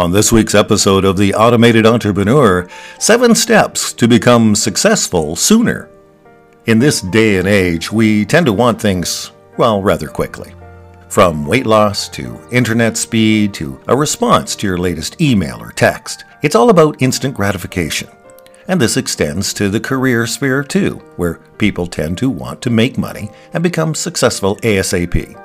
On this week's episode of The Automated Entrepreneur, 7 steps to become successful sooner. In this day and age, we tend to want things, well, rather quickly. From weight loss to internet speed to a response to your latest email or text, it's all about instant gratification. And this extends to the career sphere too, where people tend to want to make money and become successful ASAP.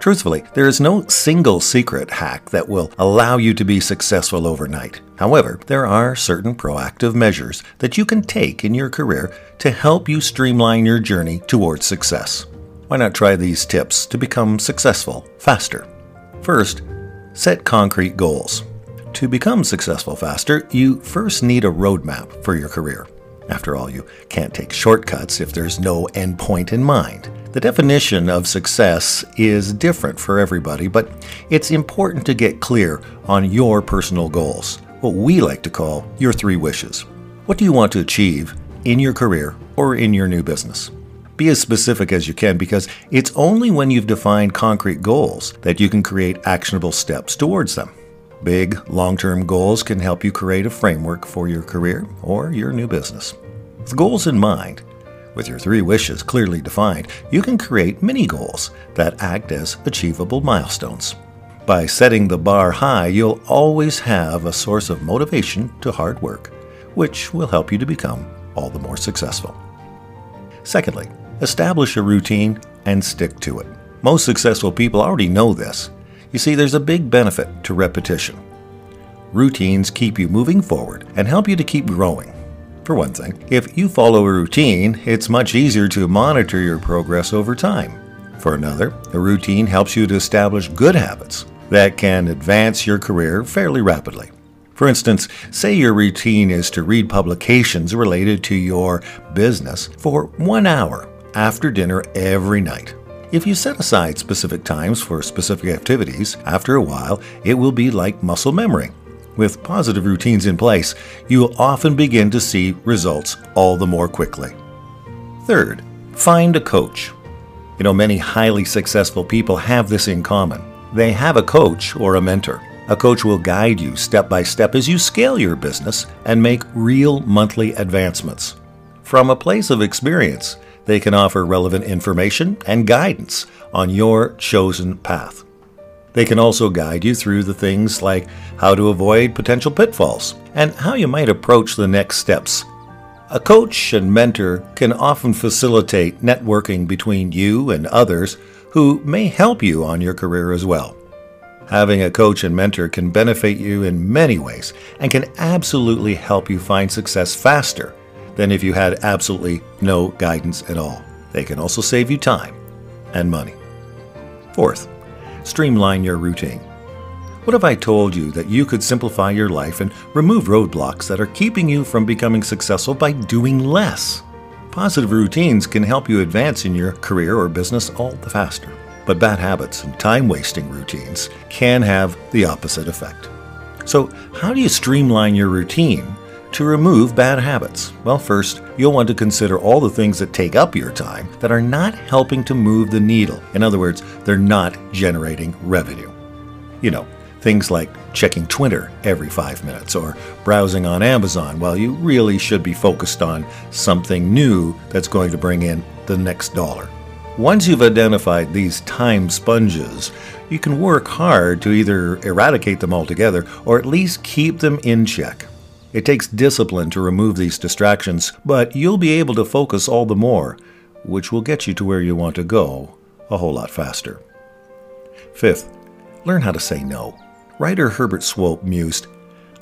Truthfully, there is no single secret hack that will allow you to be successful overnight. However, there are certain proactive measures that you can take in your career to help you streamline your journey towards success. Why not try these tips to become successful faster? First, set concrete goals. To become successful faster, you first need a roadmap for your career. After all, you can't take shortcuts if there's no end point in mind. The definition of success is different for everybody, but it's important to get clear on your personal goals, what we like to call your 3 wishes. What do you want to achieve in your career or in your new business? Be as specific as you can, because it's only when you've defined concrete goals that you can create actionable steps towards them. Big, long-term goals can help you create a framework for your career or your new business. With goals in mind, with your 3 wishes clearly defined, you can create mini-goals that act as achievable milestones. By setting the bar high, you'll always have a source of motivation to hard work, which will help you to become all the more successful. Secondly, establish a routine and stick to it. Most successful people already know this. You see, there's a big benefit to repetition. Routines keep you moving forward and help you to keep growing. For one thing, if you follow a routine, it's much easier to monitor your progress over time. For another, a routine helps you to establish good habits that can advance your career fairly rapidly. For instance, say your routine is to read publications related to your business for 1 hour after dinner every night. If you set aside specific times for specific activities, after a while, it will be like muscle memory. With positive routines in place, you will often begin to see results all the more quickly. Third, find a coach. You know, many highly successful people have this in common. They have a coach or a mentor. A coach will guide you step by step as you scale your business and make real monthly advancements. From a place of experience, they can offer relevant information and guidance on your chosen path. They can also guide you through the things like how to avoid potential pitfalls and how you might approach the next steps. A coach and mentor can often facilitate networking between you and others who may help you on your career as well. Having a coach and mentor can benefit you in many ways and can absolutely help you find success faster than if you had absolutely no guidance at all. They can also save you time and money. Fourth, streamline your routine. What if I told you that you could simplify your life and remove roadblocks that are keeping you from becoming successful by doing less? Positive routines can help you advance in your career or business all the faster. But bad habits and time-wasting routines can have the opposite effect. So, how do you streamline your routine to remove bad habits? Well, first, you'll want to consider all the things that take up your time that are not helping to move the needle. In other words, they're not generating revenue. You know, things like checking Twitter every 5 minutes or browsing on Amazon while you really should be focused on something new that's going to bring in the next dollar. Once you've identified these time sponges, you can work hard to either eradicate them altogether or at least keep them in check. It takes discipline to remove these distractions, but you'll be able to focus all the more, which will get you to where you want to go a whole lot faster. Fifth, learn how to say no. Writer Herbert Swope mused,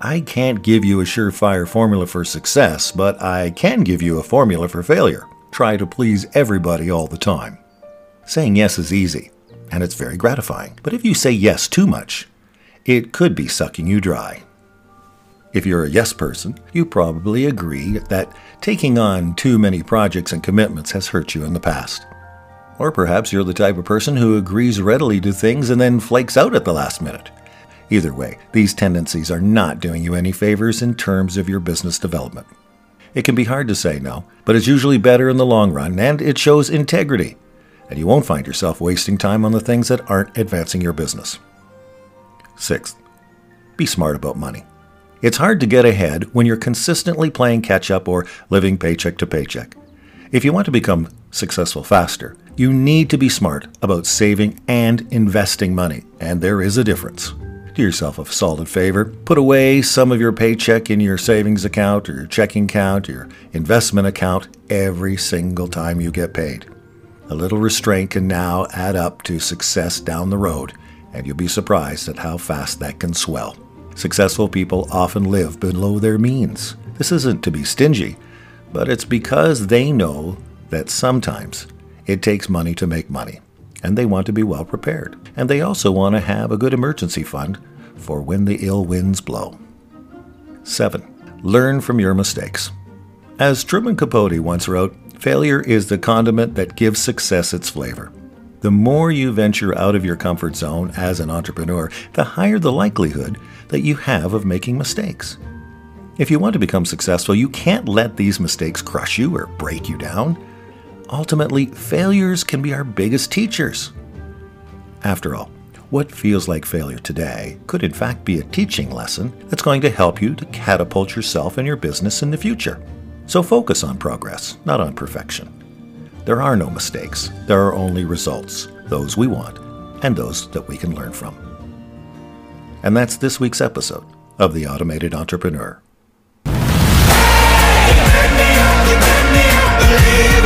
"I can't give you a surefire formula for success, but I can give you a formula for failure. Try to please everybody all the time." Saying yes is easy, and it's very gratifying. But if you say yes too much, it could be sucking you dry. If you're a yes person, you probably agree that taking on too many projects and commitments has hurt you in the past. Or perhaps you're the type of person who agrees readily to things and then flakes out at the last minute. Either way, these tendencies are not doing you any favors in terms of your business development. It can be hard to say no, but it's usually better in the long run, and it shows integrity, and you won't find yourself wasting time on the things that aren't advancing your business. Sixth, Be smart about money. It's hard to get ahead when you're consistently playing catch-up or living paycheck to paycheck. If you want to become successful faster, you need to be smart about saving and investing money, and there is a difference. Do yourself a solid favor. Put away some of your paycheck in your savings account or your checking account or your investment account every single time you get paid. A little restraint can now add up to success down the road, and you'll be surprised at how fast that can swell. Successful people often live below their means. This isn't to be stingy, but it's because they know that sometimes it takes money to make money, and they want to be well prepared. And they also want to have a good emergency fund for when the ill winds blow. 7. Learn from your mistakes. As Truman Capote once wrote, failure is the condiment that gives success its flavor. The more you venture out of your comfort zone as an entrepreneur, the higher the likelihood that you have of making mistakes. If you want to become successful, you can't let these mistakes crush you or break you down. Ultimately, failures can be our biggest teachers. After all, what feels like failure today could in fact be a teaching lesson that's going to help you to catapult yourself and your business in the future. So focus on progress, not on perfection. There are no mistakes. There are only results, those we want and those that we can learn from. And that's this week's episode of The Automated Entrepreneur. Hey,